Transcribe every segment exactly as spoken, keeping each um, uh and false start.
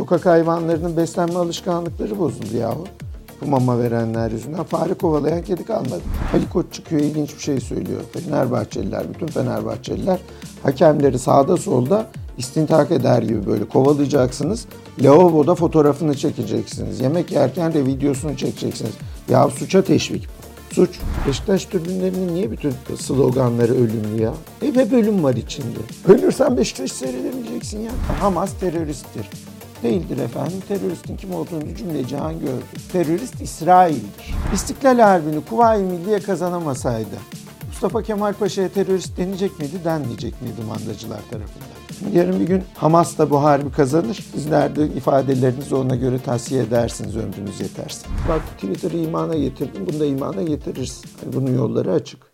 Sokak hayvanlarının beslenme alışkanlıkları bozuldu yahu. Bu mama verenler yüzünden fare kovalayan kedi kalmadı. Ali Koç çıkıyor, ilginç bir şey söylüyor. Fenerbahçeliler, bütün Fenerbahçeliler hakemleri sağda solda istintihak eder gibi böyle kovalayacaksınız. Lavaboda fotoğrafını çekeceksiniz. Yemek yerken de videosunu çekeceksiniz. Ya suça teşvik. Suç. Beşiktaş tribünlerinin niye bütün sloganları ölümlü ya? Hep hep ölüm var içinde. Ölürsen Beşiktaş'ı seyredemeyeceksin ya. Hamas teröristtir. Değildir efendim. Teröristin kim olduğunu cümle cihan gördü. Terörist İsrail'dir. İstiklal Harbi'ni Kuvayi Milliye kazanamasaydı Mustafa Kemal Paşa'ya terörist denecek miydi, denmeyecek miydi mandacılar tarafından? Yarın bir gün Hamas da bu harbi kazanır. Sizler de ifadelerinizi ona göre tahsiye edersiniz, ömrünüz yetersin. Bak Twitter'ı imana getirdin, bunu da imana getirirsin. Bunun yolları açık.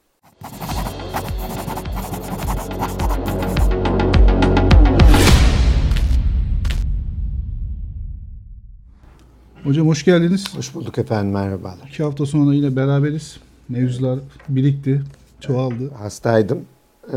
Hocam hoş geldiniz. Hoş bulduk efendim, merhabalar. İki hafta sonra yine beraberiz. Mevzular birikti, çoğaldı. Hastaydım. Ee,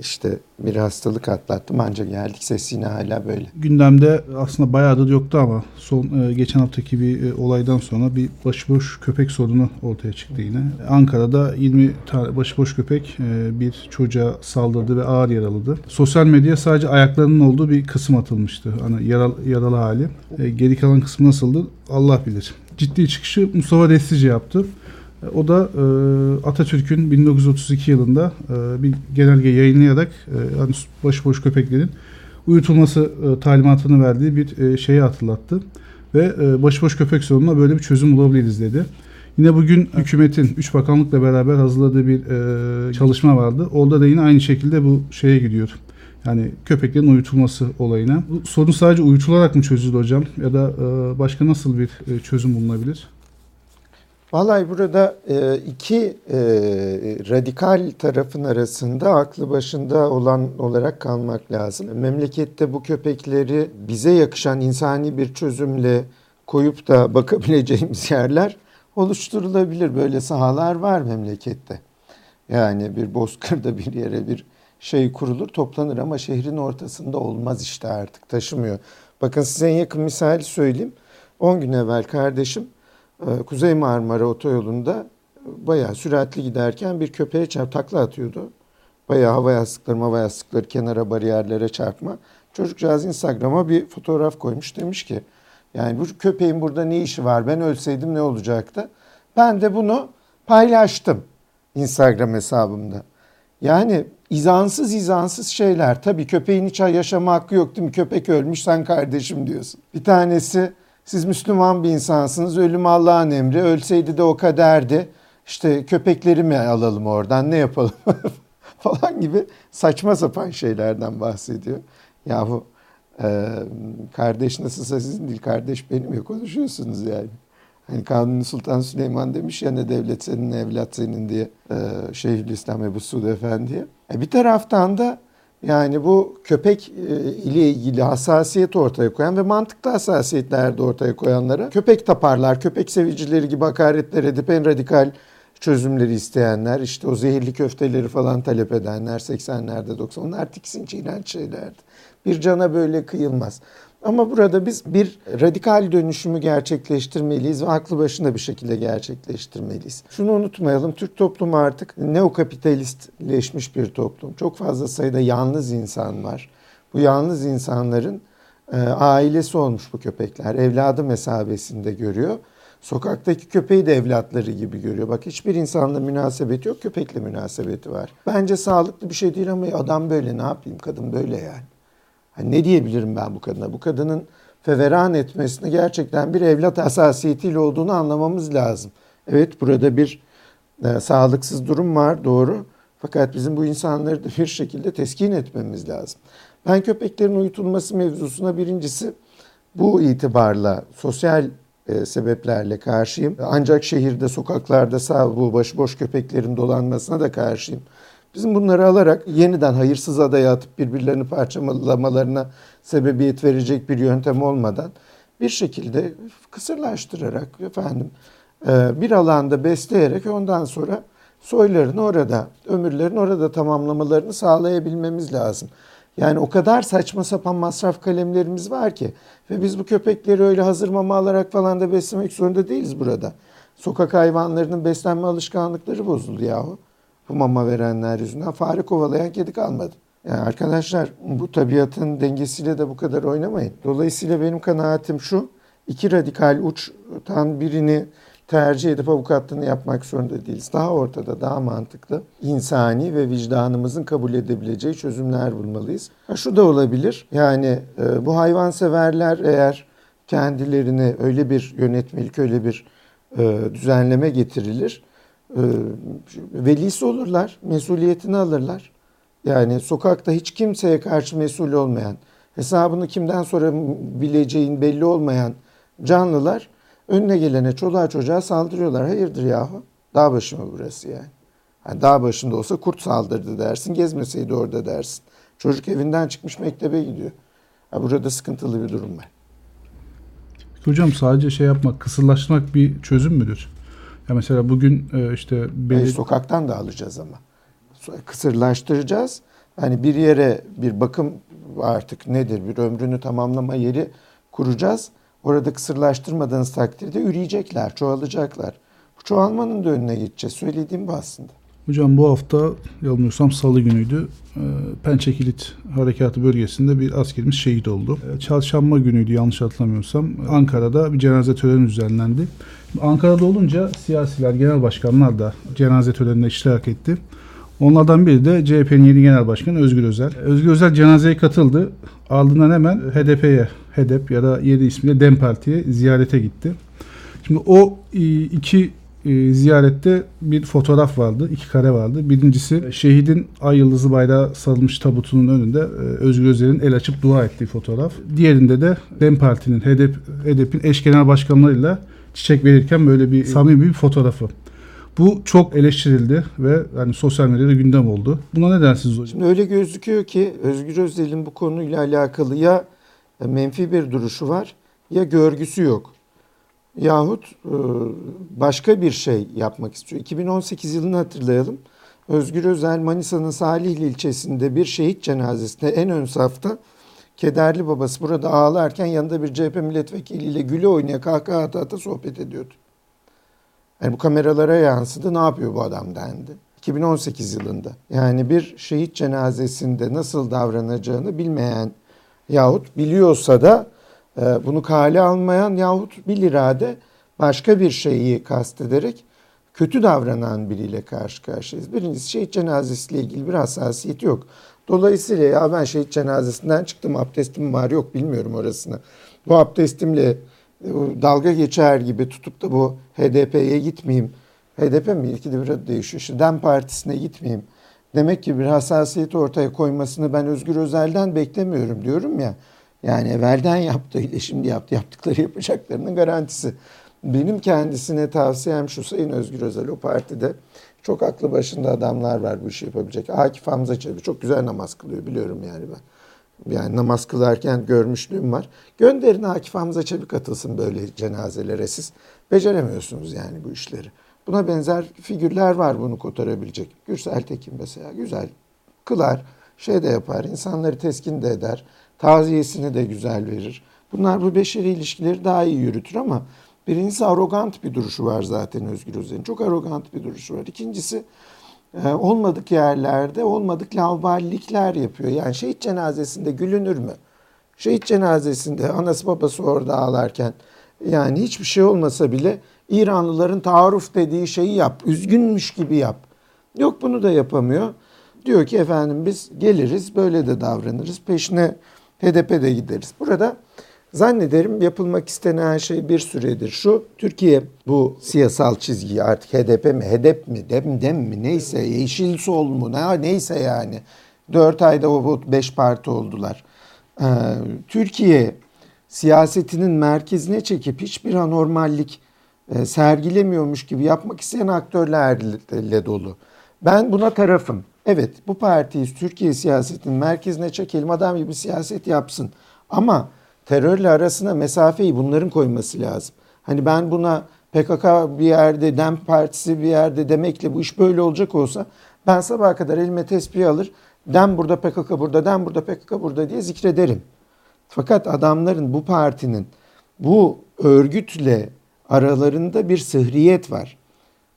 işte bir hastalık atlattım ancak geldik, ses yine hala böyle. Gündemde aslında bayağı da yoktu ama son geçen haftaki bir olaydan sonra bir başıboş köpek sorunu ortaya çıktı yine. Ankara'da yirmi tane başıboş köpek bir çocuğa saldırdı ve ağır yaraladı. Sosyal medyaya sadece ayaklarının olduğu bir kısım atılmıştı. Hani yaralı, yaralı hali. Geri kalan kısmı nasıldı Allah bilir. Ciddi çıkışı Mustafa Destici yaptı. O da Atatürk'ün bin dokuz yüz otuz iki yılında bir genelge yayınlayarak yani başıboş köpeklerin uyutulması talimatını verdiği bir şeyi hatırlattı. Ve başıboş köpek sorununa böyle bir çözüm bulabiliriz dedi. Yine bugün hükümetin üç bakanlıkla beraber hazırladığı bir çalışma vardı. Orada da yine aynı şekilde bu şeye gidiyor. Yani köpeklerin uyutulması olayına. Bu sorun sadece uyutularak mı çözülür hocam? Ya da başka nasıl bir çözüm bulunabilir? Vallahi burada iki radikal tarafın arasında aklı başında olan olarak kalmak lazım. Memlekette bu köpekleri bize yakışan insani bir çözümle koyup da bakabileceğimiz yerler oluşturulabilir. Böyle sahalar var memlekette. Yani bir bozkırda bir yere bir şey kurulur, toplanır ama şehrin ortasında olmaz işte, artık taşımıyor. Bakın size en yakın misali söyleyeyim. on gün evvel kardeşim Kuzey Marmara Otoyolu'nda bayağı süratli giderken bir köpeğe çarp, takla atıyordu. Bayağı hava yastıkları, hava yastıkları, kenara, bariyerlere çarpma. Çocukcağız Instagram'a bir fotoğraf koymuş, demiş ki yani bu köpeğin burada ne işi var, ben ölseydim ne olacaktı? Ben de bunu paylaştım Instagram hesabımda. Yani izansız izansız şeyler. Tabii köpeğin hiç yaşama hakkı yok değil mi? Köpek ölmüş, sen kardeşim diyorsun. Bir tanesi, siz Müslüman bir insansınız, ölüm Allah'ın emri, ölseydi de o kaderdi, İşte köpekleri mi alalım oradan, ne yapalım falan gibi saçma sapan şeylerden bahsediyor. Yahu e, kardeş nasılsa sizin değil, kardeş benim ya, konuşuyorsunuz yani. Hani Kanuni Sultan Süleyman demiş ya, ne devlet senin ne evlat senin diye e, Şeyhülislam Ebu Suud Efendi'ye. E, bir taraftan da yani bu köpek ile ilgili hassasiyet ortaya koyan ve mantıklı hassasiyetler de ortaya koyanlara köpek taparlar, köpek sevicileri gibi hakaretler edip en radikal çözümleri isteyenler, işte o zehirli köfteleri falan talep edenler seksenlerde doksanlar tiksinç, iğrenç şeylerdi. Bir cana böyle kıyılmaz. Ama burada biz bir radikal dönüşümü gerçekleştirmeliyiz ve aklı başında bir şekilde gerçekleştirmeliyiz. Şunu unutmayalım, Türk toplumu artık neokapitalistleşmiş bir toplum. Çok fazla sayıda yalnız insan var. Bu yalnız insanların e, ailesi olmuş bu köpekler. Evladı mesabesinde görüyor. Sokaktaki köpeği de evlatları gibi görüyor. Bak hiçbir insanla münasebeti yok, köpekle münasebeti var. Bence sağlıklı bir şey değil ama adam böyle, ne yapayım, kadın böyle yani. Ne diyebilirim ben bu kadına? Bu kadının feveran etmesini gerçekten bir evlat hassasiyetiyle olduğunu anlamamız lazım. Evet, burada bir e, sağlıksız durum var, doğru. Fakat bizim bu insanları da bir şekilde teskin etmemiz lazım. Ben köpeklerin uyutulması mevzusuna birincisi bu itibarla sosyal e, sebeplerle karşıyım. Ancak şehirde, sokaklarda sağ bu başıboş köpeklerin dolanmasına da karşıyım. Bizim bunları alarak yeniden hayırsız adaya atıp birbirlerini parçalamalarına sebebiyet verecek bir yöntem olmadan bir şekilde kısırlaştırarak efendim bir alanda besleyerek ondan sonra soylarını orada, ömürlerini orada tamamlamalarını sağlayabilmemiz lazım. Yani o kadar saçma sapan masraf kalemlerimiz var ki. Ve biz bu köpekleri öyle hazır mama alarak falan da beslemek zorunda değiliz burada. Sokak hayvanlarının beslenme alışkanlıkları bozuldu yahu. Bu mama verenler yüzünden fare kovalayan kedi kalmadı. Yani arkadaşlar, bu tabiatın dengesiyle de bu kadar oynamayın. Dolayısıyla benim kanaatim şu: iki radikal uçtan birini tercih edip avukatlığını yapmak zorunda değiliz. Daha ortada, daha mantıklı, insani ve vicdanımızın kabul edebileceği çözümler bulmalıyız. Ha, şu da olabilir, yani e, bu hayvanseverler eğer kendilerine öyle bir yönetmelik, öyle bir e, düzenleme getirilir, e, velisi olurlar, mesuliyetini alırlar. Yani sokakta hiç kimseye karşı mesul olmayan, hesabını kimden sorabileceğin belli olmayan canlılar önüne gelene, çoluğa çocuğa saldırıyorlar. Hayırdır yahu? Dağ başı mı burası yani? Yani dağ başında olsa kurt saldırdı dersin, gezmeseydi orada dersin. Çocuk evinden çıkmış mektebe gidiyor. Ya burada sıkıntılı bir durum var. Hocam sadece şey yapmak, kısırlaşmak bir çözüm müdür? Ya mesela bugün işte... Bel- yani sokaktan da alacağız ama. Kısırlaştıracağız. Hani bir yere bir bakım artık nedir, bir ömrünü tamamlama yeri kuracağız. Orada kısırlaştırmadığınız takdirde üreyecekler, çoğalacaklar. Bu çoğalmanın da önüne geçeceğiz. Söylediğim bu aslında. Hocam bu hafta yanılmıyorsam salı günüydü. Pençe Kilit harekatı bölgesinde bir askerimiz şehit oldu. Çarşamba günüydü yanlış hatırlamıyorsam. Ankara'da bir cenaze töreni düzenlendi. Ankara'da olunca siyasiler, genel başkanlar da cenaze törenine iştirak etti. Onlardan biri de C H P'nin yeni genel başkanı Özgür Özel. Özgür Özel cenazeye katıldı. Ardından hemen H D P'ye, H D P ya da yeni ismiyle Dem Parti'ye ziyarete gitti. Şimdi o iki ziyarette bir fotoğraf vardı, iki kare vardı. Birincisi şehidin ay yıldızı bayrağı sarılmış tabutunun önünde Özgür Özel'in el açıp dua ettiği fotoğraf. Diğerinde de Dem Parti'nin, H D P'nin eş genel başkanlarıyla çiçek verirken böyle bir samimi bir fotoğrafı. Bu çok eleştirildi ve yani sosyal medyada gündem oldu. Buna ne dersiniz hocam? Şimdi öyle gözüküyor ki Özgür Özel'in bu konuyla alakalı ya menfi bir duruşu var, ya görgüsü yok. Yahut başka bir şey yapmak istiyor. iki bin on sekiz yılını hatırlayalım. Özgür Özel Manisa'nın Salihli ilçesinde bir şehit cenazesinde en ön safta kederli babası burada ağlarken yanında bir C H P milletvekiliyle güle oynaya kahkaha ata ata sohbet ediyordu. Yani bu kameralara yansıdı, ne yapıyor bu adam dendi. iki bin on sekiz yılında. Yani bir şehit cenazesinde nasıl davranacağını bilmeyen yahut biliyorsa da bunu kale almayan yahut bir irade başka bir şeyi kastederek kötü davranan biriyle karşı karşıyayız. Birincisi şehit cenazesiyle ilgili bir hassasiyet yok. Dolayısıyla ya ben şehit cenazesinden çıktım, abdestim var yok bilmiyorum orasını. Bu abdestimle dalga geçer gibi tutup da bu H D P'ye gitmeyeyim, H D P mi? İlki de bir adı değişiyor. İşte Dem Partisi'ne gitmeyeyim. Demek ki bir hassasiyeti ortaya koymasını ben Özgür Özel'den beklemiyorum diyorum ya. Yani evvelden yaptığı ile şimdi yaptı, yaptıkları yapacaklarının garantisi. Benim kendisine tavsiyem şu: Sayın Özgür Özel, o partide çok aklı başında adamlar var bu işi yapabilecek. Akif Hamza Çevik çok güzel namaz kılıyor, biliyorum yani ben. Yani namaz kılarken görmüşlüğüm var. Gönderin Akif Hamza Çevik atılsın böyle cenazelere, siz beceremiyorsunuz yani bu işleri. Buna benzer figürler var bunu kotarabilecek. Gürsel Tekin mesela güzel kılar, şey de yapar, insanları teskin de eder, taziyesini de güzel verir. Bunlar bu beşeri ilişkileri daha iyi yürütür ama birincisi arrogant bir duruşu var zaten Özgür Özel'in. Çok arrogant bir duruşu var. İkincisi olmadık yerlerde olmadık lavballikler yapıyor. Yani şehit cenazesinde gülünür mü? Şehit cenazesinde anası babası orada ağlarken yani hiçbir şey olmasa bile İranlıların taarruf dediği şeyi yap, üzgünmüş gibi yap. Yok, bunu da yapamıyor. Diyor ki efendim biz geliriz, böyle de davranırız, peşine H D P'de gideriz. Burada zannederim yapılmak istenen şey bir süredir şu: Türkiye bu siyasal çizgiyi artık H D P mi, H D P mi, Dem, Dem mi neyse, Yeşil Sol mu ne, neyse yani dört ayda o beş parti oldular. Ee, Türkiye siyasetinin merkezine çekip hiçbir anormallik e, sergilemiyormuş gibi yapmak isteyen aktörlerle dolu. Ben buna tarafım. Evet, bu partiyi Türkiye siyasetinin merkezine çekelim, adam gibi siyaset yapsın ama terörle arasına mesafeyi bunların koyması lazım. Hani ben buna P K K bir yerde, Dem Partisi bir yerde demekle bu iş böyle olacak olsa ben sabaha kadar elime tespihi alır Dem burada P K K burada, Dem burada P K K burada diye zikrederim. Fakat adamların, bu partinin, bu örgütle aralarında bir sıhriyet var.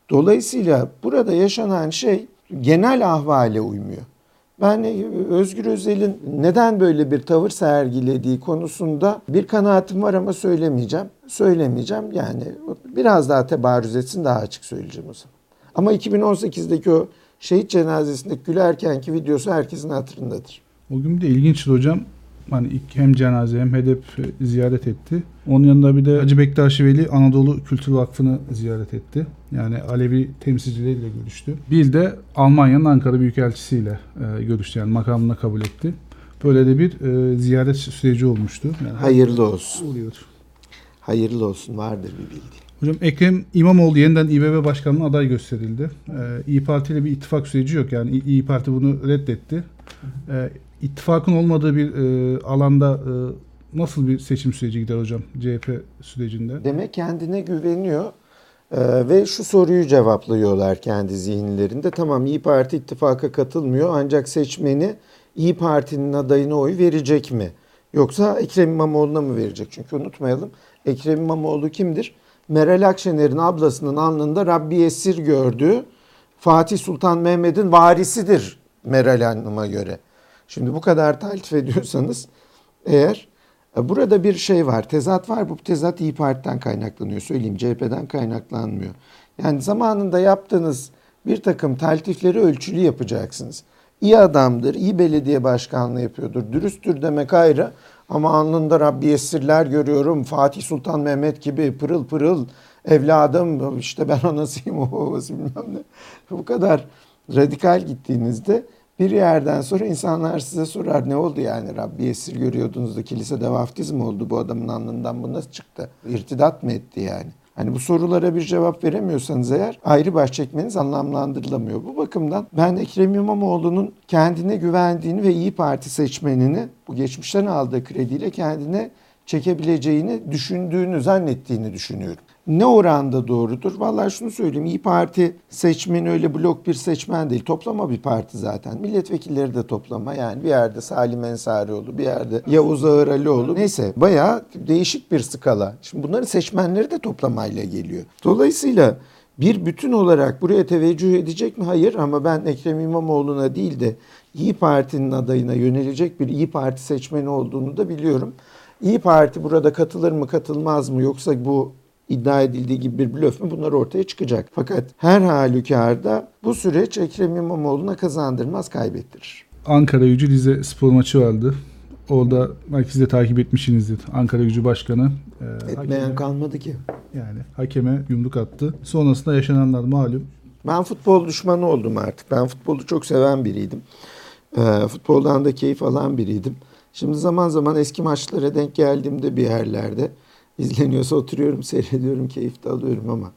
Dolayısıyla burada yaşanan şey genel ahvale uymuyor. Ben Özgür Özel'in neden böyle bir tavır sergilediği konusunda bir kanaatim var ama söylemeyeceğim. Söylemeyeceğim yani biraz daha tebarruz etsin, daha açık söyleyeceğim o zaman. Ama iki bin on sekizdeki o şehit cenazesindeki gülerkenki videosu herkesin hatırındadır. O gün de ilginçti hocam. Hani ilk hem cenaze hem H D P ziyaret etti. Onun yanında bir de Hacı Bektaş Veli Anadolu Kültür Vakfı'nı ziyaret etti. Yani Alevi temsilcileriyle görüştü. Bir de Almanya'nın Ankara Büyükelçisi'yle görüştü. Yani makamına kabul etti. Böyle de bir ziyaret süreci olmuştu. Yani hayırlı olsun. Oluyor. Hayırlı olsun. Vardır bir bilgi. Hocam Ekrem İmamoğlu yeniden İBB Başkanlığı'na aday gösterildi. Ee, İYİ Parti ile bir ittifak süreci yok. Yani İ- İYİ Parti bunu reddetti. Ee, ittifakın olmadığı bir e, alanda e, nasıl bir seçim süreci gider hocam C H P sürecinde? Demek kendine güveniyor ee, ve şu soruyu cevaplıyorlar kendi zihinlerinde. Tamam, İYİ Parti ittifaka katılmıyor ancak seçmeni İYİ Parti'nin adayına oy verecek mi? Yoksa Ekrem İmamoğlu'na mı verecek? Çünkü unutmayalım, Ekrem İmamoğlu kimdir? Meral Akşener'in ablasının alnında Rabbi esir gördüğü Fatih Sultan Mehmet'in varisidir Meral Hanım'a göre. Şimdi bu kadar taltif ediyorsanız eğer, burada bir şey var, tezat var. Bu tezat İYİ Parti'den kaynaklanıyor. Söyleyeyim, C H P'den kaynaklanmıyor. Yani zamanında yaptığınız bir takım taltifleri ölçülü yapacaksınız. İyi adamdır, iyi belediye başkanlığı yapıyordur, dürüsttür demek ayrı. Ama alnında Rabbi esirler görüyorum, Fatih Sultan Mehmet gibi pırıl pırıl evladım, işte ben anasıyım, o babası bilmem ne. Bu kadar radikal gittiğinizde bir yerden sonra insanlar size sorar, ne oldu yani Rabbi esir görüyordunuz da kilisede vaftiz mi oldu, bu adamın alnından bu nasıl çıktı? İrtidat mı etti yani? Hani bu sorulara bir cevap veremiyorsanız eğer ayrı baş çekmeniz anlamlandırılamıyor. Bu bakımdan ben Ekrem İmamoğlu'nun kendine güvendiğini ve İYİ Parti seçmenini bu geçmişten aldığı krediyle kendine çekebileceğini düşündüğünü, zannettiğini düşünüyorum. Ne oranda doğrudur? Vallahi şunu söyleyeyim, İYİ Parti seçmeni öyle blok bir seçmen değil. Toplama bir parti zaten. Milletvekilleri de toplama. Yani bir yerde Salim Ensarioğlu, bir yerde Yavuz Ağıralioğlu. Neyse, bayağı değişik bir skala. Şimdi bunların seçmenleri de toplamayla geliyor. Dolayısıyla bir bütün olarak buraya teveccüh edecek mi? Hayır, ama ben Ekrem İmamoğlu'na değil de İYİ Parti'nin adayına yönelecek bir İYİ Parti seçmeni olduğunu da biliyorum. İYİ Parti burada katılır mı, katılmaz mı, yoksa bu iddia edildiği gibi bir blöf mü, bunlar ortaya çıkacak. Fakat her halükarda bu süreç Ekrem İmamoğlu'na kazandırmaz, kaybettirir. Ankara Gücü Rize spor maçı vardı. Orada belki siz de takip etmişsinizdir. Ankara Gücü Başkanı e, etmeyen hakeme, kalmadı ki. Yani hakeme yumruk attı. Sonrasında yaşananlar malum. Ben futbol düşmanı oldum artık. Ben futbolu çok seven biriydim. E, futboldan da keyif alan biriydim. Şimdi zaman zaman eski maçlara denk geldiğimde bir yerlerde izleniyorsa oturuyorum, seyrediyorum, keyif de alıyorum ama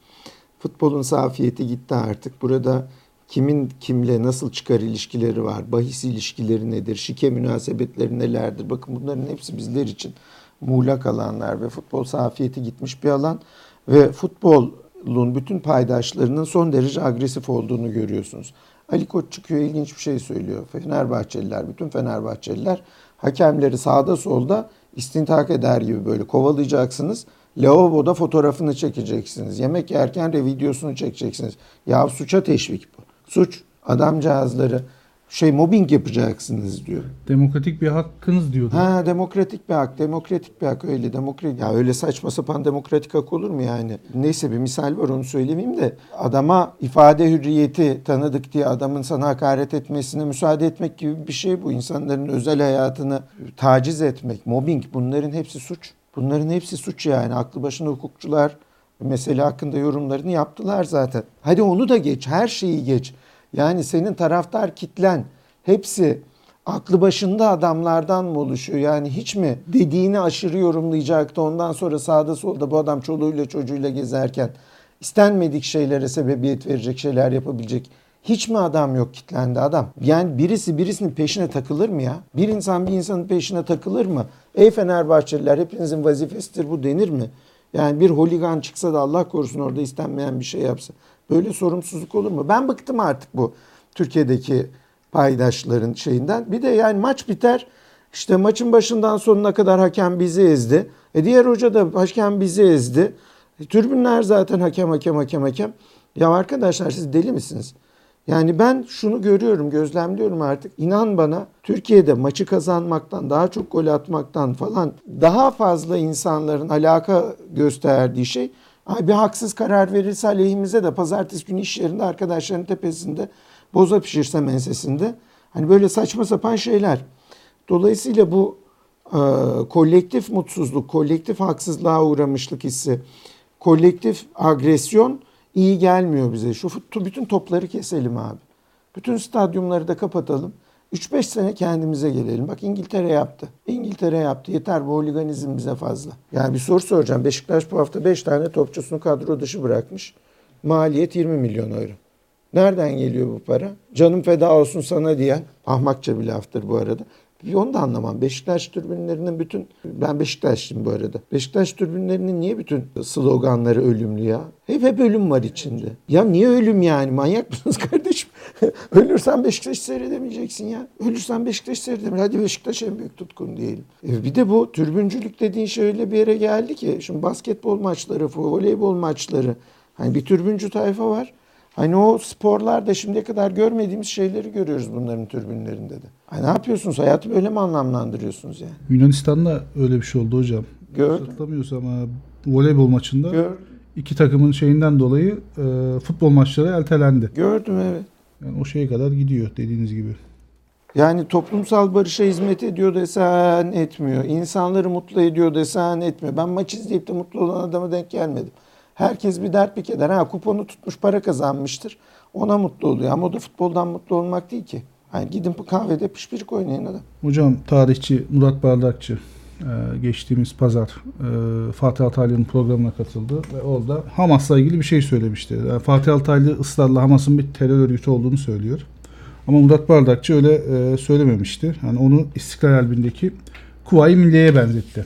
futbolun safiyeti gitti artık. Burada kimin kimle nasıl çıkar ilişkileri var, bahis ilişkileri nedir, şike münasebetleri nelerdir? Bakın bunların hepsi bizler için muğlak alanlar ve futbol safiyeti gitmiş bir alan ve futbolun bütün paydaşlarının son derece agresif olduğunu görüyorsunuz. Ali Koç çıkıyor, ilginç bir şey söylüyor. Fenerbahçeliler, bütün Fenerbahçeliler hakemleri sağda solda istintihak eder gibi böyle kovalayacaksınız. Lavaboda fotoğrafını çekeceksiniz. Yemek yerken de videosunu çekeceksiniz. Ya suça teşvik bu. Suç. Adamcağızları şey mobbing yapacaksınız diyor. Demokratik bir hakkınız diyordu. Ha, demokratik bir hak, demokratik bir hak öyle demokratik. Ya öyle saçma sapan demokratik hak olur mu yani? Neyse, bir misal var, onu söylemeyeyim de adama ifade hürriyeti tanıdık diye adamın sana hakaret etmesine müsaade etmek gibi bir şey bu. İnsanların özel hayatını taciz etmek, mobbing, bunların hepsi suç. Bunların hepsi suç yani. Aklı başında hukukçular mesele hakkında yorumlarını yaptılar zaten. Hadi onu da geç, her şeyi geç. Yani senin taraftar kitlen hepsi aklı başında adamlardan mı oluşuyor? Yani hiç mi dediğini aşırı yorumlayacaktı, ondan sonra sağda solda bu adam çoluğuyla çocuğuyla gezerken istenmedik şeylere sebebiyet verecek şeyler yapabilecek hiç mi adam yok? Kitlendi adam. Yani birisi birisinin peşine takılır mı ya? Bir insan bir insanın peşine takılır mı? Ey Fenerbahçeliler, hepinizin vazifesidir bu denir mi? Yani bir holigan çıksa da Allah korusun orada istenmeyen bir şey yapsa. Böyle sorumsuzluk olur mu? Ben bıktım artık bu Türkiye'deki paydaşların şeyinden. Bir de yani maç biter. İşte maçın başından sonuna kadar hakem bizi ezdi. E diğer hoca da hakem bizi ezdi. E, tribünler zaten hakem hakem hakem hakem. Ya arkadaşlar siz deli misiniz? Yani ben şunu görüyorum, gözlemliyorum artık. İnan bana, Türkiye'de maçı kazanmaktan, daha çok gol atmaktan falan daha fazla insanların alaka gösterdiği şey, bir haksız karar verilse aleyhimize de pazartesi günü iş yerinde arkadaşların tepesinde, boza pişirsem ensesinde. Hani böyle saçma sapan şeyler. Dolayısıyla bu e, kolektif mutsuzluk, kolektif haksızlığa uğramışlık hissi, kolektif agresyon iyi gelmiyor bize. Şu futbol, bütün topları keselim abi. Bütün stadyumları da kapatalım. üç beş sene kendimize gelelim. Bak İngiltere yaptı. İngiltere yaptı. Yeter bu holiganizm bize fazla. Yani bir soru soracağım. Beşiktaş bu hafta beş tane topçusunu kadro dışı bırakmış. Maliyet yirmi milyon euro. Nereden geliyor bu para? Canım feda olsun sana diyen, ahmakça bir laftır bu arada. Onu da anlamam. Beşiktaş tribünlerinin bütün... Ben Beşiktaşlıyım bu arada. Beşiktaş tribünlerinin niye bütün sloganları ölümlü ya? Hep hep ölüm var içinde. Ya niye ölüm yani? Manyak mısınız kardeşim? Ölürsen Beşiktaş'ı seyredemeyeceksin ya. Ölürsen Beşiktaş'ı seyredemeyeceksin. Hadi Beşiktaş en büyük tutkun diyelim. E bir de bu tribüncülük dediğin şey öyle bir yere geldi ki. Şimdi basketbol maçları, voleybol maçları. Hani bir tribüncü tayfa var. Hani o sporlarda şimdiye kadar görmediğimiz şeyleri görüyoruz bunların tribünlerinde de. Hani ne yapıyorsunuz? Hayatı böyle mi anlamlandırıyorsunuz yani? Yunanistan'da öyle bir şey oldu hocam. Gördüm. Hatırlamıyorsam voleybol maçında Gördüm. iki takımın şeyinden dolayı e, futbol maçları ertelendi. Gördüm evet. Yani o şeye kadar gidiyor dediğiniz gibi. Yani toplumsal barışa hizmet ediyor desen etmiyor. İnsanları mutlu ediyor desen etmiyor. Ben maç izleyip de mutlu olan adama denk gelmedim. Herkes bir dert bir keder. Ha kuponu tutmuş, para kazanmıştır. Ona mutlu oluyor. Ama o da futboldan mutlu olmak değil ki. Yani gidin kahvede pişpirik oynayın adam. Hocam tarihçi Murat Bardakçı geçtiğimiz pazar Fatih Altaylı'nın programına katıldı ve orada Hamas'la ilgili bir şey söylemişti. Yani Fatih Altaylı ısrarla Hamas'ın bir terör örgütü olduğunu söylüyor. Ama Murat Bardakçı öyle söylememişti. Yani onu İstiklal Harbi'ndeki Kuvayi Milliye'ye benzetti.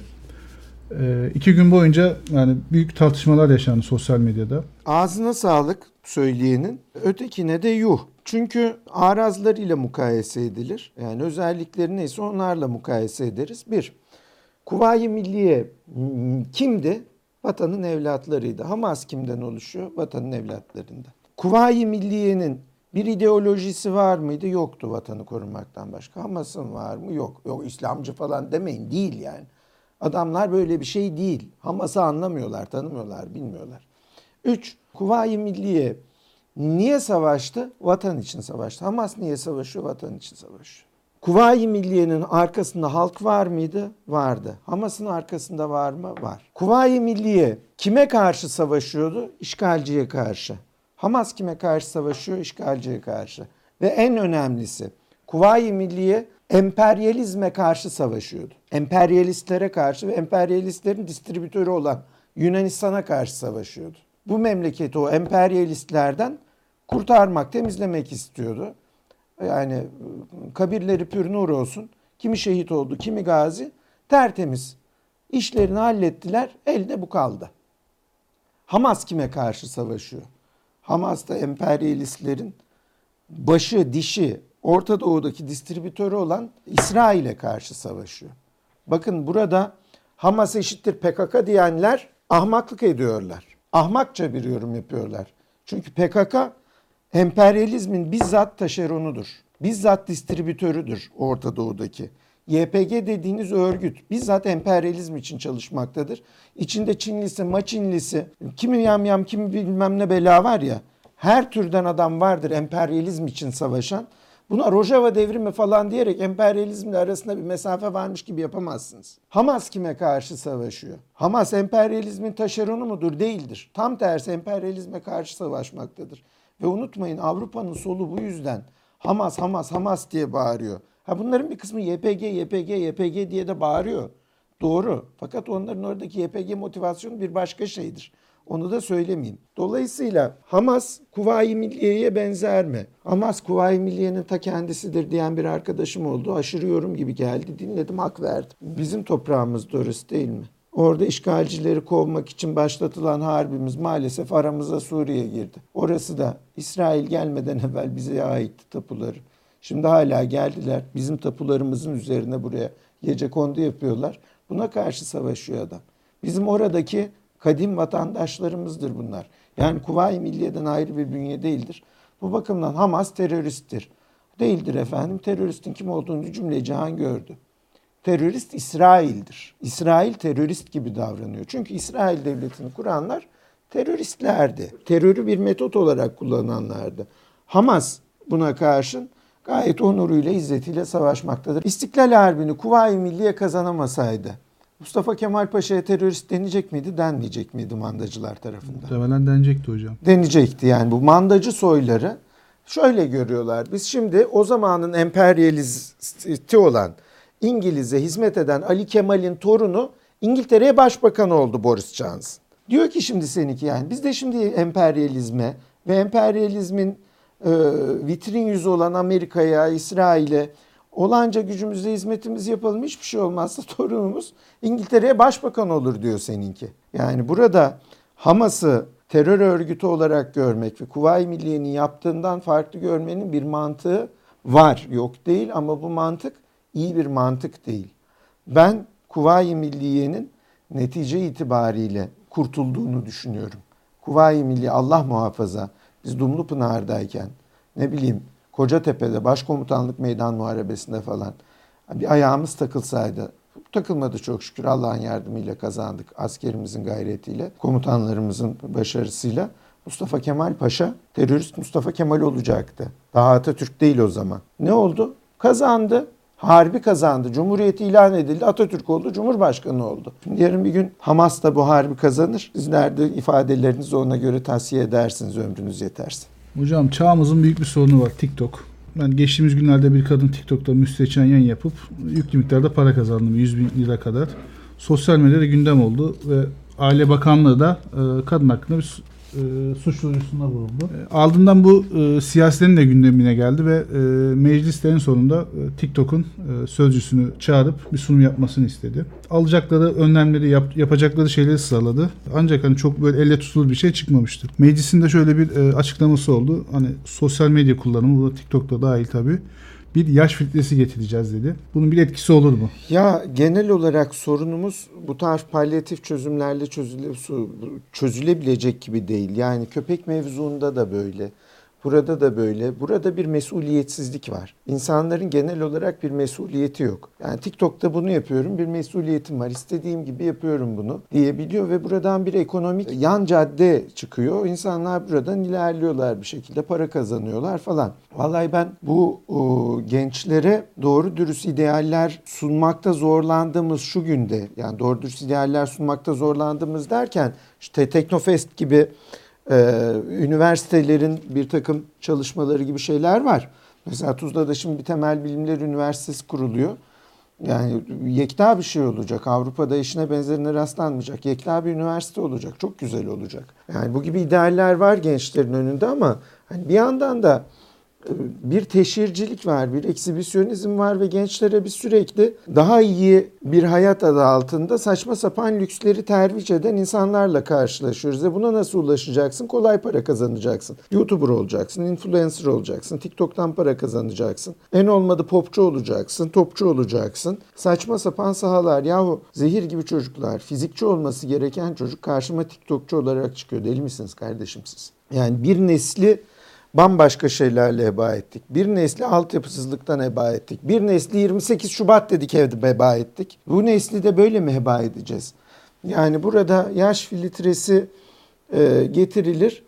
Ee, iki gün boyunca yani büyük tartışmalar yaşandı sosyal medyada. Ağzına sağlık söyleyenin, ötekine de yuh. Çünkü arazlarıyla mukayese edilir. Yani özellikleri neyse onlarla mukayese ederiz. Bir, Kuvayi Milliye kimdi? Vatanın evlatlarıydı. Hamas kimden oluşuyor? Vatanın evlatlarından. Kuvayi Milliye'nin bir ideolojisi var mıydı? Yoktu vatanı korumaktan başka. Hamas'ın var mı? Yok. Yok İslamcı falan demeyin. Değil yani. Adamlar böyle bir şey değil. Hamas'ı anlamıyorlar, tanımıyorlar, bilmiyorlar. Üç, Kuvayi Milliye niye savaştı? Vatan için savaştı. Hamas niye savaşıyor? Vatan için savaşıyor. Kuvayi Milliye'nin arkasında halk var mıydı? Vardı. Hamas'ın arkasında var mı? Var. Kuvayi Milliye kime karşı savaşıyordu? İşgalciye karşı. Hamas kime karşı savaşıyor? İşgalciye karşı. Ve en önemlisi, Kuvayi Milliye emperyalizme karşı savaşıyordu. Emperyalistlere karşı ve emperyalistlerin distribütörü olan Yunanistan'a karşı savaşıyordu. Bu memleketi o emperyalistlerden kurtarmak, temizlemek istiyordu. Yani kabirleri pür nur olsun. Kimi şehit oldu, kimi gazi. Tertemiz. İşlerini hallettiler. Elde bu kaldı. Hamas kime karşı savaşıyor? Hamas da emperyalistlerin başı, dişi, Orta Doğu'daki distribütörü olan İsrail'e karşı savaşıyor. Bakın burada Hamas eşittir P K K diyenler ahmaklık ediyorlar. Ahmakça bir yorum yapıyorlar. Çünkü P K K emperyalizmin bizzat taşeronudur. Bizzat distribütörüdür Orta Doğu'daki. Y P G dediğiniz örgüt bizzat emperyalizm için çalışmaktadır. İçinde Çinlisi, Maçinlisi, kimi yam yam, kimi bilmem ne bela var ya. Her türden adam vardır emperyalizm için savaşan. Buna Rojava devrimi falan diyerek emperyalizmle arasında bir mesafe varmış gibi yapamazsınız. Hamas kime karşı savaşıyor? Hamas emperyalizmin taşeronu mudur? Değildir. Tam tersi emperyalizme karşı savaşmaktadır. Ve unutmayın Avrupa'nın solu bu yüzden Hamas, Hamas, Hamas diye bağırıyor. Ha bunların bir kısmı Y P G, Y P G, Y P G diye de bağırıyor. Doğru. Fakat onların oradaki Y P G motivasyonu bir başka şeydir. Onu da söylemeyeyim. Dolayısıyla Hamas Kuvayi Milliye'ye benzer mi? Hamas Kuvayi Milliye'nin ta kendisidir diyen bir arkadaşım oldu. Aşırı yorum gibi geldi. Dinledim, hak verdim. Bizim toprağımız doğrusu değil mi? Orada işgalcileri kovmak için başlatılan harbimiz maalesef aramıza Suriye girdi. Orası da İsrail gelmeden evvel bize aitti tapuları. Şimdi hala geldiler bizim tapularımızın üzerine buraya gecekondu yapıyorlar. Buna karşı savaşıyor adam. Bizim oradaki kadim vatandaşlarımızdır bunlar. Yani Kuvayi Milliye'den ayrı bir bünye değildir. Bu bakımdan Hamas teröristtir. Değildir efendim. Teröristin kim olduğunu cümle cihan gördü. Terörist İsrail'dir. İsrail terörist gibi davranıyor. Çünkü İsrail devletini kuranlar teröristlerdi. Terörü bir metot olarak kullananlardı. Hamas buna karşın gayet onuruyla, izzetiyle savaşmaktadır. İstiklal Harbi'ni Kuvayi Milliye kazanamasaydı Mustafa Kemal Paşa'ya terörist denecek miydi, denmeyecek miydi mandacılar tarafından? Muhtemelen denecekti hocam. Denecekti yani bu mandacı soyları şöyle görüyorlar. Biz şimdi o zamanın emperyalisti olan İngiliz'e hizmet eden Ali Kemal'in torunu İngiltere'ye başbakan oldu Boris Johnson. Diyor ki şimdi seninki yani biz de şimdi emperyalizme ve emperyalizmin e, vitrin yüzü olan Amerika'ya, İsrail'e olanca gücümüzle hizmetimizi yapalım. Hiçbir şey olmazsa torunumuz İngiltere'ye başbakan olur diyor seninki. Yani burada Hamas'ı terör örgütü olarak görmek ve Kuvayi Milliye'nin yaptığından farklı görmenin bir mantığı var. Yok değil ama bu mantık iyi bir mantık değil. Ben Kuvayi Milliye'nin netice itibariyle kurtulduğunu düşünüyorum. Kuvayi Milliye Allah muhafaza biz Dumlupınar'dayken ne bileyim Kocatepe'de Başkomutanlık Meydan Muharebesi'nde falan bir ayağımız takılsaydı, takılmadı çok şükür Allah'ın yardımıyla kazandık askerimizin gayretiyle, komutanlarımızın başarısıyla. Mustafa Kemal Paşa terörist Mustafa Kemal olacaktı. Daha Atatürk değil o zaman. Ne oldu? Kazandı. Harbi kazandı. Cumhuriyeti ilan edildi. Atatürk oldu. Cumhurbaşkanı oldu. Şimdi yarın bir gün Hamas da bu harbi kazanır. Sizler de ifadelerinizi ona göre tahsiye edersiniz. Ömrünüz yetersin. Hocam çağımızın büyük bir sorunu var. TikTok. Ben geçtiğimiz günlerde bir kadın TikTok'ta müstehcen yayın yapıp yüklü miktarda para kazandım. yüz bin lira kadar. Sosyal medyada gündem oldu ve Aile Bakanlığı da kadın hakkında bir E, suç duyurusunda bulundu. E, ardından bu e, siyasetin de gündemine geldi ve e, mecliste en sonunda e, TikTok'un e, sözcüsünü çağırıp bir sunum yapmasını istedi. Alacakları önlemleri, yap, yapacakları şeyleri sıraladı. Ancak hani çok böyle elle tutulur bir şey çıkmamıştı. Meclisin de şöyle bir e, açıklaması oldu. Hani sosyal medya kullanımı, burada TikTok'ta dahil tabii, bir yaş filtresi getireceğiz dedi. Bunun bir etkisi olur mu? Ya genel olarak sorunumuz bu tarz palyatif çözümlerle çözüle, çözülebilecek gibi değil. Yani köpek mevzuunda da böyle. Burada da böyle. Burada bir mesuliyetsizlik var. İnsanların genel olarak bir mesuliyeti yok. Yani TikTok'ta bunu yapıyorum, bir mesuliyetim var. İstediğim gibi yapıyorum bunu diyebiliyor ve buradan bir ekonomik yan cadde çıkıyor. İnsanlar buradan ilerliyorlar bir şekilde, para kazanıyorlar falan. Vallahi ben bu o, gençlere doğru dürüst idealler sunmakta zorlandığımız şu günde, yani doğru dürüst idealler sunmakta zorlandığımız derken işte Teknofest gibi Ee, üniversitelerin bir takım çalışmaları gibi şeyler var. Mesela Tuzla'da şimdi bir Temel Bilimler Üniversitesi kuruluyor. Yani yekta bir şey olacak. Avrupa'da eşine benzerine rastlanmayacak. Yekta bir üniversite olacak. Çok güzel olacak. Yani bu gibi idealler var gençlerin önünde ama hani bir yandan da bir teşhircilik var, bir eksibisyonizm var ve gençlere biz sürekli daha iyi bir hayat adı altında saçma sapan lüksleri terviç eden insanlarla karşılaşıyoruz. E buna nasıl ulaşacaksın? Kolay para kazanacaksın. YouTuber olacaksın, influencer olacaksın, TikTok'tan para kazanacaksın. En olmadı popçu olacaksın, topçu olacaksın. Saçma sapan sahalar. Yahu zehir gibi çocuklar, fizikçi olması gereken çocuk karşıma TikTokçu olarak çıkıyor. Deli misiniz kardeşim siz? Yani bir nesli bambaşka şeylerle heba ettik. Bir nesli altyapısızlıktan heba ettik. Bir nesli yirmi sekiz Şubat dedik evde heba ettik. Bu nesli de böyle mi heba edeceğiz? Yani burada yaş filtresi e, getirilir.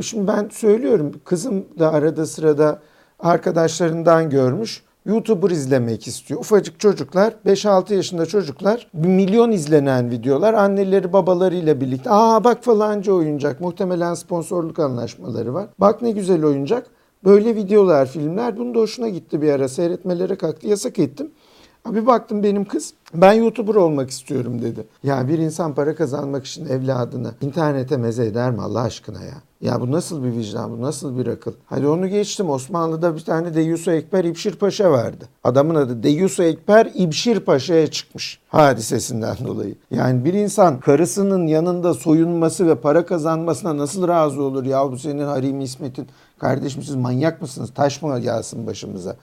Şimdi ben söylüyorum, kızım da arada sırada arkadaşlarından görmüş. YouTuber izlemek istiyor. Ufacık çocuklar, beş altı yaşında çocuklar, milyon izlenen videolar, anneleri babalarıyla birlikte. Aa bak falanca oyuncak, muhtemelen sponsorluk anlaşmaları var. Bak ne güzel oyuncak. Böyle videolar, filmler. Bunun da hoşuna gitti bir ara. Seyretmelere kalktı, yasak ettim. Bir baktım benim kız, ben YouTuber olmak istiyorum dedi. Ya bir insan para kazanmak için evladını internete meze eder mi Allah aşkına ya? Ya bu nasıl bir vicdan, bu nasıl bir akıl? Hadi onu geçtim, Osmanlı'da bir tane Deyyus-u Ekber İbşir Paşa vardı. Adamın adı Deyyus-u Ekber İbşir Paşa'ya çıkmış hadisesinden dolayı. Yani bir insan karısının yanında soyunması ve para kazanmasına nasıl razı olur? Ya bu senin harimi İsmet'in, kardeşim siz manyak mısınız? Taş mı yağsın başımıza?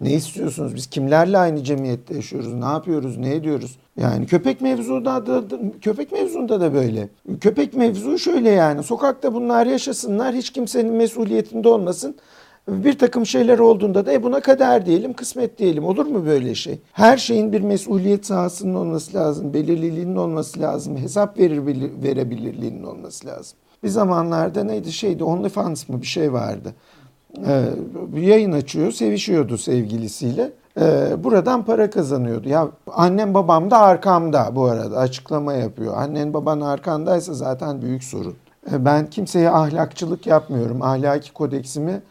Ne istiyorsunuz? Biz kimlerle aynı cemiyette yaşıyoruz? Ne yapıyoruz? Ne ediyoruz? Yani köpek mevzuda da, köpek mevzunda da böyle. Köpek mevzu şöyle yani. Sokakta bunlar yaşasınlar. Hiç kimsenin mesuliyetinde olmasın. Bir takım şeyler olduğunda da e buna kader diyelim, kısmet diyelim. Olur mu böyle şey? Her şeyin bir mesuliyet sahasının olması lazım. Belirliliğinin olması lazım. Hesap verir, verebilirliğinin olması lazım. Bir zamanlarda neydi şeydi? OnlyFans mı bir şey vardı. Bir yayın açıyor, sevişiyordu sevgilisiyle. Buradan para kazanıyordu. Ya annem babam da arkamda bu arada açıklama yapıyor. Annen baban arkandaysa zaten büyük sorun. Ben kimseye ahlakçılık yapmıyorum. Ahlaki kodeksimi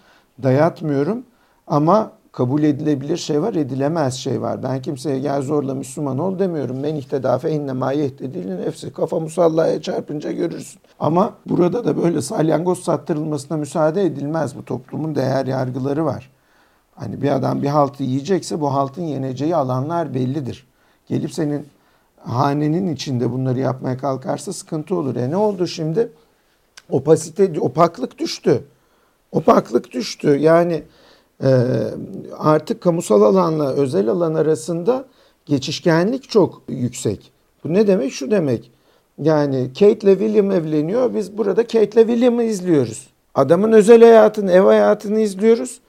dayatmıyorum. Ama kabul edilebilir şey var, edilemez şey var. Ben kimseye gel zorla Müslüman ol demiyorum. Ben ihtidafe innemayeh dediğinin hepsi kafa musallaya çarpınca görürsün. Ama burada da böyle salyangoz sattırılmasına müsaade edilmez. Bu toplumun değer yargıları var. Hani bir adam bir haltı yiyecekse bu haltın yeneceği alanlar bellidir. Gelip senin hanenin içinde bunları yapmaya kalkarsa sıkıntı olur. E ne oldu şimdi? Opasite, opaklık düştü. Opaklık düştü. Yani Ee, artık kamusal alanla özel alan arasında geçişkenlik çok yüksek. Bu ne demek? Şu demek. Yani Kate ile William evleniyor. Biz burada Kate ile William'ı izliyoruz. Adamın özel hayatını, ev hayatını izliyoruz.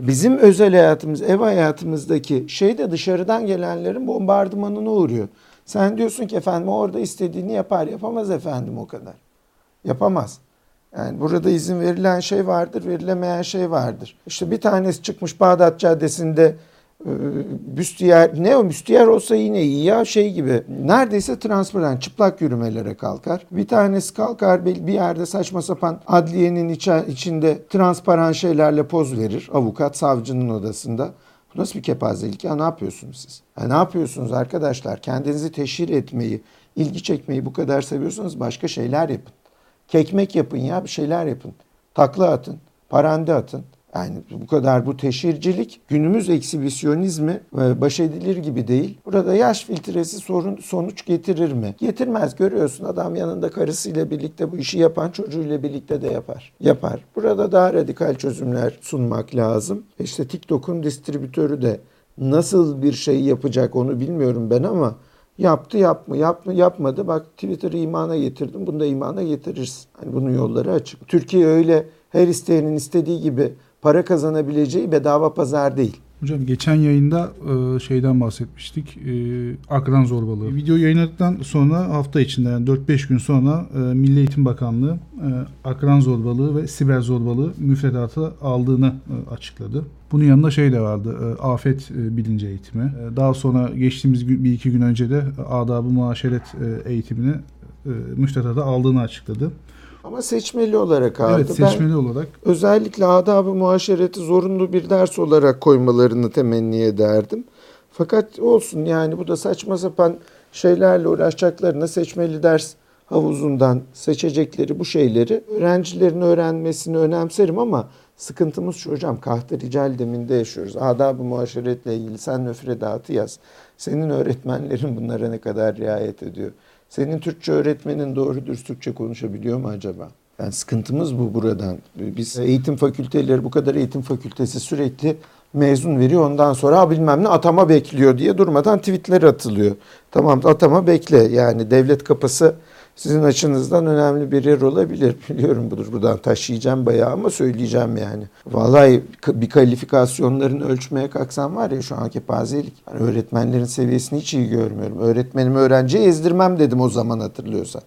Bizim özel hayatımız, ev hayatımızdaki şey de dışarıdan gelenlerin bombardımanına uğruyor. Sen diyorsun ki efendim orada istediğini yapar. Yapamaz efendim o kadar. Yapamaz. Yani burada izin verilen şey vardır, verilemeyen şey vardır. İşte bir tanesi çıkmış Bağdat Caddesi'nde e, büstiyer, ne o büstiyer olsa yine iyi ya şey gibi. Neredeyse transparan çıplak yürümelere kalkar. Bir tanesi kalkar bir yerde saçma sapan adliyenin içe, içinde transparan şeylerle poz verir. Avukat savcının odasında. Bu nasıl bir kepazelik ya, ne yapıyorsunuz siz? Ya ne yapıyorsunuz arkadaşlar? Kendinizi teşhir etmeyi, ilgi çekmeyi bu kadar seviyorsanız başka şeyler yapın. Kekmek yapın ya, bir şeyler yapın. Takla atın, parande atın. Yani bu kadar bu teşhircilik, günümüz eksibisyonizmi baş edilir gibi değil. Burada yaş filtresi sorun, sonuç getirir mi? Getirmez, görüyorsun adam yanında karısıyla birlikte bu işi yapan, çocuğuyla birlikte de yapar. Yapar. Burada daha radikal çözümler sunmak lazım. İşte TikTok'un distribütörü de nasıl bir şey yapacak onu bilmiyorum ben ama yaptı yapma, yapma yapmadı. Bak Twitter'ı imana getirdim. Bunu da imana getirirsin. Hani bunun yolları açık. Türkiye öyle her isteyenin istediği gibi para kazanabileceği bedava pazar değil. Hocam geçen yayında şeyden bahsetmiştik. Akran zorbalığı. Video yayınladıktan sonra hafta içinde yani dört beş gün sonra Milli Eğitim Bakanlığı akran zorbalığı ve siber zorbalığı müfredatı aldığını açıkladı. Bunun yanında şey de vardı, afet bilinci eğitimi. Daha sonra geçtiğimiz bir iki gün önce de adab-ı muaşeret eğitimini müfredata aldığını açıkladı. Ama seçmeli olarak aldı. Evet, seçmeli ben olarak. Özellikle adab-ı muaşereti zorunlu bir ders olarak koymalarını temenni ederdim. Fakat olsun yani bu da saçma sapan şeylerle uğraşacaklarına seçmeli ders havuzundan seçecekleri bu şeyleri öğrencilerin öğrenmesini önemserim ama sıkıntımız şu hocam, kahde rical deminde yaşıyoruz. Adab-ı muaşeretle ilgili sen müfredatı yaz. Senin öğretmenlerin bunlara ne kadar riayet ediyor? Senin Türkçe öğretmenin doğru dürüst Türkçe konuşabiliyor mu acaba? Yani sıkıntımız bu buradan. Biz eğitim fakülteleri, bu kadar eğitim fakültesi sürekli mezun veriyor. Ondan sonra bilmem ne atama bekliyor diye durmadan tweetler atılıyor. Tamam atama bekle. Yani devlet kapısı sizin açınızdan önemli bir yer olabilir. Biliyorum budur. Buradan taşıyacağım bayağı ama söyleyeceğim yani. Vallahi bir kalifikasyonlarını ölçmeye kalksam var ya şu an kepazelik. Yani öğretmenlerin seviyesini hiç iyi görmüyorum. Öğretmenimi öğrenciye ezdirmem dedim o zaman hatırlıyorsan.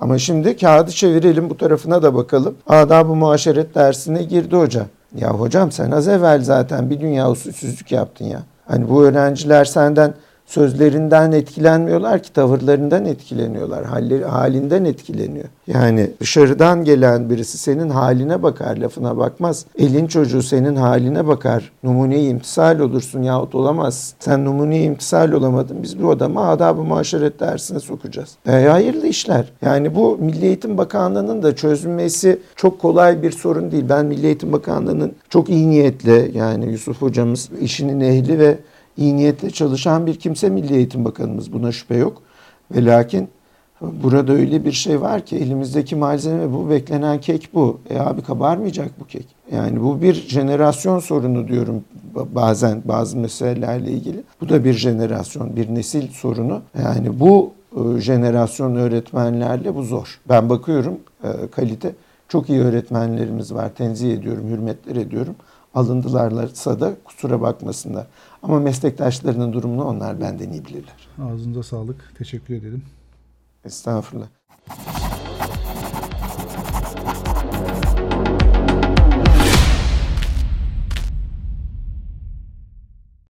Ama şimdi kağıdı çevirelim bu tarafına da bakalım. Adab-ı muaşeret dersine girdi hoca. Ya hocam sen az evvel zaten bir dünya usulsüzlük yaptın ya. Hani bu öğrenciler senden sözlerinden etkilenmiyorlar ki tavırlarından etkileniyorlar, halleri, halinden etkileniyor. Yani dışarıdan gelen birisi senin haline bakar, lafına bakmaz. Elin çocuğu senin haline bakar, numune-i imtisal olursun yahut olamazsın. Sen numune-i imtisal olamadın, biz bu adamı adab-ı muaşeret dersine sokacağız. E, hayırlı işler. Yani bu Milli Eğitim Bakanlığı'nın da çözülmesi çok kolay bir sorun değil. Ben Milli Eğitim Bakanlığı'nın çok iyi niyetle, yani Yusuf hocamız işinin ehli ve İyi niyetle çalışan bir kimse Milli Eğitim Bakanımız, buna şüphe yok. Ve lakin burada öyle bir şey var ki elimizdeki malzeme bu, beklenen kek bu. E abi kabarmayacak bu kek. Yani bu bir jenerasyon sorunu diyorum. bazen bazı meselelerle ilgili. Bu da bir jenerasyon, bir nesil sorunu. Yani bu jenerasyon öğretmenlerle bu zor. Ben bakıyorum kalite. Çok iyi öğretmenlerimiz var. Tenzih ediyorum, hürmetler ediyorum. Alındılarsa da kusura bakmasınlar. Ama meslektaşlarının durumunu onlar benden iyi bilirler. Ağzınıza sağlık. Teşekkür ederim. Estağfurullah.